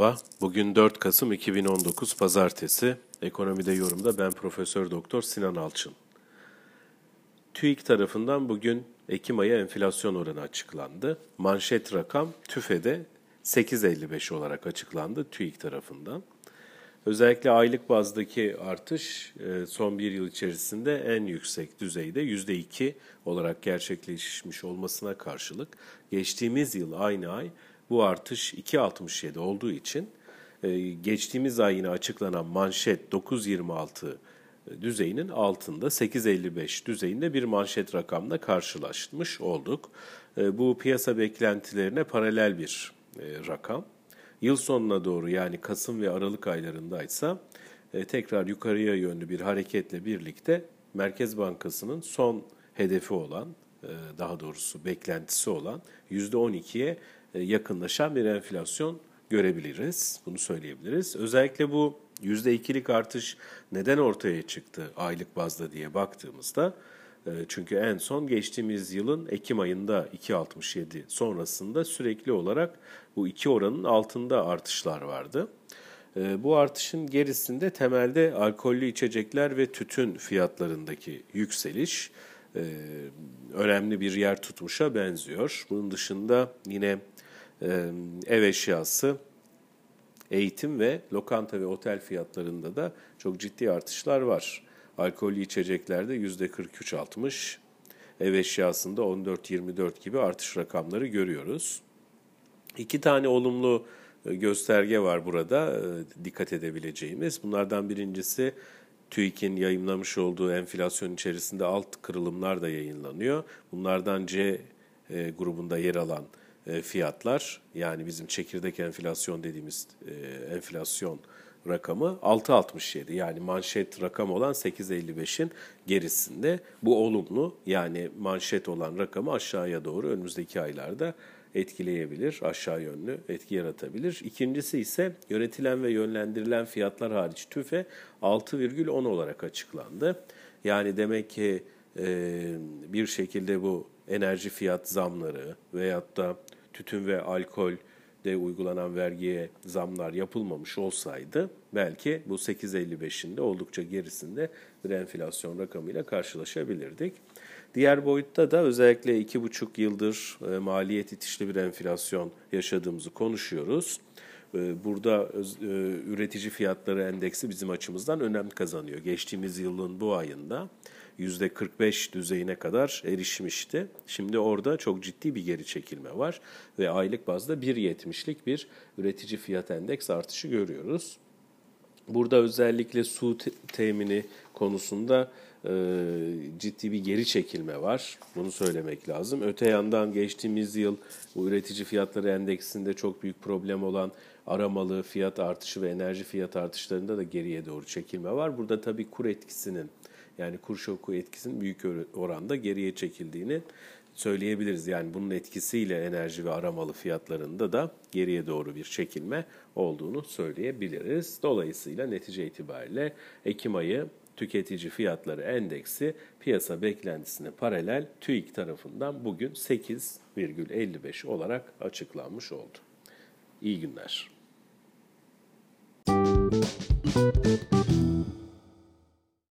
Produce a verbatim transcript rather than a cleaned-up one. Merhaba. Bugün dört Kasım iki bin on dokuz Pazartesi. Ekonomide yorumda ben Profesör Doktor Sinan Alçın. TÜİK tarafından bugün Ekim ayı enflasyon oranı açıklandı. Manşet rakam TÜFE'de sekiz virgül elli beş olarak açıklandı TÜİK tarafından. Özellikle aylık bazdaki artış son bir yıl içerisinde en yüksek düzeyde yüzde iki olarak gerçekleşmiş olmasına karşılık geçtiğimiz yıl aynı ay bu artış iki virgül altmış yedi olduğu için geçtiğimiz ay yine açıklanan manşet dokuz virgül yirmi altı düzeyinin altında sekiz virgül elli beş düzeyinde bir manşet rakamla karşılaşmış olduk. Bu piyasa beklentilerine paralel bir rakam. Yıl sonuna doğru yani Kasım ve Aralık aylarındaysa tekrar yukarıya yönlü bir hareketle birlikte Merkez Bankası'nın son hedefi olan, daha doğrusu beklentisi olan yüzde on ikiye yakınlaşan bir enflasyon görebiliriz. Bunu söyleyebiliriz. Özellikle bu yüzde ikilik artış neden ortaya çıktı aylık bazda diye baktığımızda, çünkü en son geçtiğimiz yılın Ekim ayında iki virgül altmış yedi sonrasında sürekli olarak bu iki oranın altında artışlar vardı. Bu artışın gerisinde temelde alkollü içecekler ve tütün fiyatlarındaki yükseliş önemli bir yer tutmuşa benziyor. Bunun dışında yine ev eşyası, eğitim ve lokanta ve otel fiyatlarında da çok ciddi artışlar var. Alkollü içeceklerde yüzde kırk üç virgül altmış, ev eşyasında on dört yirmi dört gibi artış rakamları görüyoruz. İki tane olumlu gösterge var burada dikkat edebileceğimiz. Bunlardan birincisi TÜİK'in yayımlamış olduğu enflasyon içerisinde alt kırılımlar da yayınlanıyor. Bunlardan C grubunda yer alan fiyatlar, yani bizim çekirdek enflasyon dediğimiz enflasyon rakamı altı virgül altmış yedi, yani manşet rakam olan sekiz virgül elli beşin gerisinde. Bu olumlu, yani manşet olan rakamı aşağıya doğru önümüzdeki aylarda etkileyebilir, aşağı yönlü etki yaratabilir. İkincisi ise yönetilen ve yönlendirilen fiyatlar hariç TÜFE altı virgül on olarak açıklandı. Yani demek ki e, bir şekilde bu enerji fiyat zamları veyahut da tütün ve alkol de uygulanan vergiye zamlar yapılmamış olsaydı belki bu sekiz virgül elli beşin de oldukça gerisinde bir enflasyon rakamıyla karşılaşabilirdik. Diğer boyutta da özellikle iki buçuk yıldır maliyet itişli bir enflasyon yaşadığımızı konuşuyoruz. Burada üretici fiyatları endeksi bizim açımızdan önem kazanıyor. Geçtiğimiz yılın bu ayında yüzde kırk beş düzeyine kadar erişmişti. Şimdi orada çok ciddi bir geri çekilme var ve aylık bazda bir virgül yetmişlik bir üretici fiyat endeks artışı görüyoruz. Burada özellikle su temini konusunda e, ciddi bir geri çekilme var. Bunu söylemek lazım. Öte yandan geçtiğimiz yıl bu üretici fiyatları endeksinde çok büyük problem olan aramalı fiyat artışı ve enerji fiyat artışlarında da geriye doğru çekilme var. Burada tabii kur etkisinin, yani kur şoku etkisinin büyük oranda geriye çekildiğini söyleyebiliriz. Yani bunun etkisiyle enerji ve aramalı fiyatlarında da geriye doğru bir çekilme olduğunu söyleyebiliriz. Dolayısıyla netice itibariyle Ekim ayı tüketici fiyatları endeksi piyasa beklentisine paralel TÜİK tarafından bugün sekiz virgül elli beş olarak açıklanmış oldu. İyi günler.